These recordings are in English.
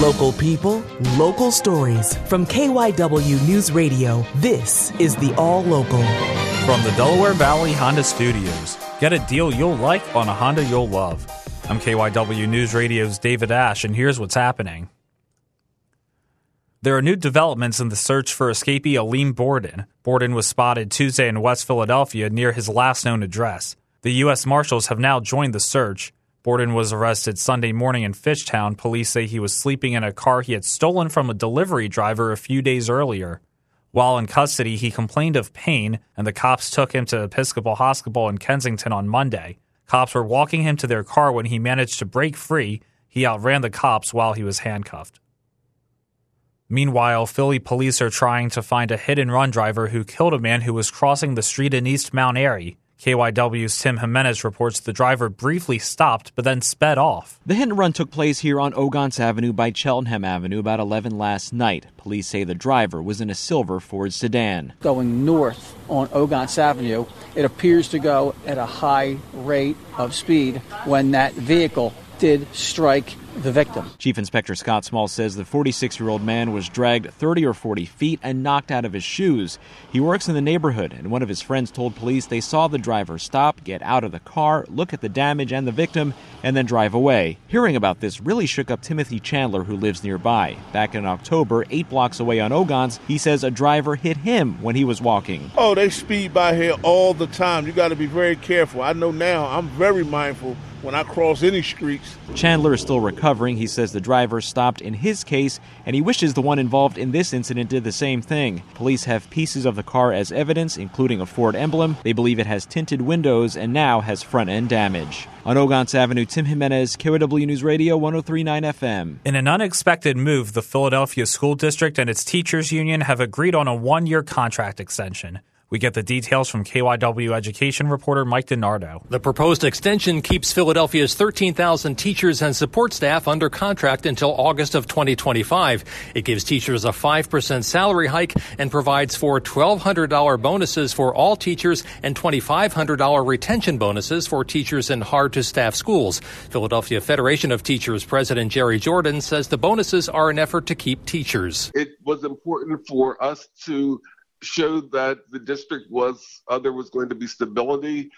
Local people, local stories. From KYW News Radio, this is the All Local. From the Delaware Valley Honda Studios, get a deal you'll like on a Honda you'll love. I'm KYW News Radio's David Ash, and here's what's happening. There are new developments in the search for escapee Aleem Borden. Borden was spotted Tuesday in West Philadelphia near his last known address. The U.S. Marshals have now joined the search. Borden was arrested Sunday morning in Fishtown. Police say he was sleeping in a car he had stolen from a delivery driver a few days earlier. While in custody, he complained of pain, and the cops took him to Episcopal Hospital in Kensington on Monday. Cops were walking him to their car when he managed to break free. He outran the cops while he was handcuffed. Meanwhile, Philly police are trying to find a hit-and-run driver who killed a man who was crossing the street in East Mount Airy. KYW's Tim Jimenez reports the driver briefly stopped but then sped off. The hit and run took place here on Ogontz Avenue by Cheltenham Avenue about 11 last night. Police say the driver was in a silver Ford sedan. Going north on Ogontz Avenue, it appears to go at a high rate of speed when that vehicle did strike the victim. Chief Inspector Scott Small says the 46-year-old man was dragged 30 or 40 feet and knocked out of his shoes. He works in the neighborhood, and one of his friends told police they saw the driver stop, get out of the car, look at the damage and the victim, and then drive away. Hearing about this really shook up Timothy Chandler, who lives nearby. Back in October, 8 blocks away on Ogontz, he says a driver hit him when he was walking. Oh, they speed by here all the time. You got to be very careful. I know now I'm very mindful when I cross any streets. Chandler is still recovering. He says the driver stopped in his case, and he wishes the one involved in this incident did the same thing. Police have pieces of the car as evidence, including a Ford emblem. They believe it has tinted windows and now has front-end damage. On Ogontz Avenue, Tim Jimenez, KYW News Radio, 103.9 FM. In an unexpected move, the Philadelphia School District and its teachers union have agreed on a one-year contract extension. We get the details from KYW education reporter Mike DiNardo. The proposed extension keeps Philadelphia's 13,000 teachers and support staff under contract until August of 2025. It gives teachers a 5% salary hike and provides for $1,200 bonuses for all teachers and $2,500 retention bonuses for teachers in hard-to-staff schools. Philadelphia Federation of Teachers President Jerry Jordan says the bonuses are an effort to keep teachers. It was important for us to showed that the district there was going to be stability.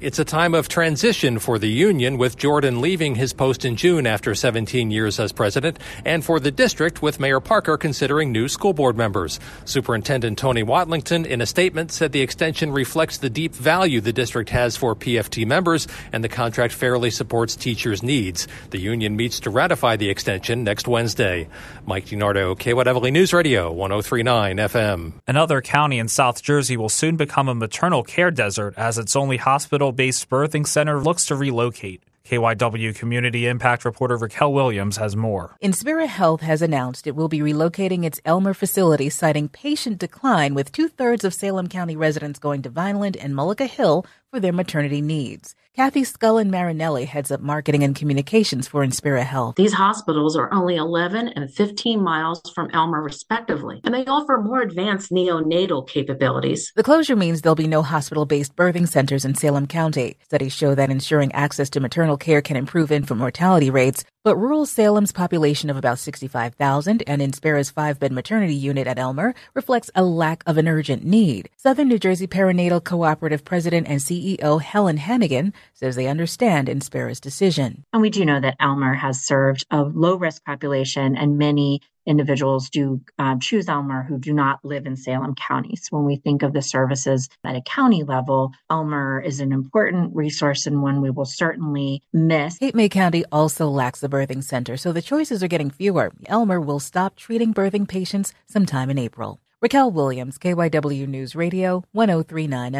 It's a time of transition for the union, with Jordan leaving his post in June after 17 years as president, and for the district, with Mayor Parker considering new school board members. Superintendent Tony Watlington, in a statement, said the extension reflects the deep value the district has for PFT members, and the contract fairly supports teachers' needs. The union meets to ratify the extension next Wednesday. Mike DiNardo, KYW News Radio, 103.9 FM. Another county in South Jersey will soon become a maternal care desert, as its only hospital-based birthing center looks to relocate. KYW Community Impact reporter Raquel Williams has more. Inspira Health has announced it will be relocating its Elmer facility, citing patient decline, with two-thirds of Salem County residents going to Vineland and Mullica Hill for their maternity needs. Kathy Scullin-Marinelli heads up marketing and communications for Inspira Health. These hospitals are only 11 and 15 miles from Elmer, respectively, and they offer more advanced neonatal capabilities. The closure means there'll be no hospital-based birthing centers in Salem County. Studies show that ensuring access to maternal care can improve infant mortality rates, but rural Salem's population of about 65,000 and Inspira's 5-bed maternity unit at Elmer reflects a lack of an urgent need. Southern New Jersey Perinatal Cooperative President and CEO Helen Hannigan says they understand Inspira's decision. And we do know that Elmer has served a low-risk population, and many individuals do choose Elmer who do not live in Salem County. So when we think of the services at a county level, Elmer is an important resource and one we will certainly miss. Cape May County also lacks a birthing center, so the choices are getting fewer. Elmer will stop treating birthing patients sometime in April. Raquel Williams, KYW News Radio, 103.9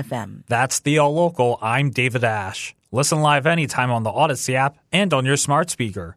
FM. That's the All Local. I'm David Ash. Listen live anytime on the Audacy app and on your smart speaker.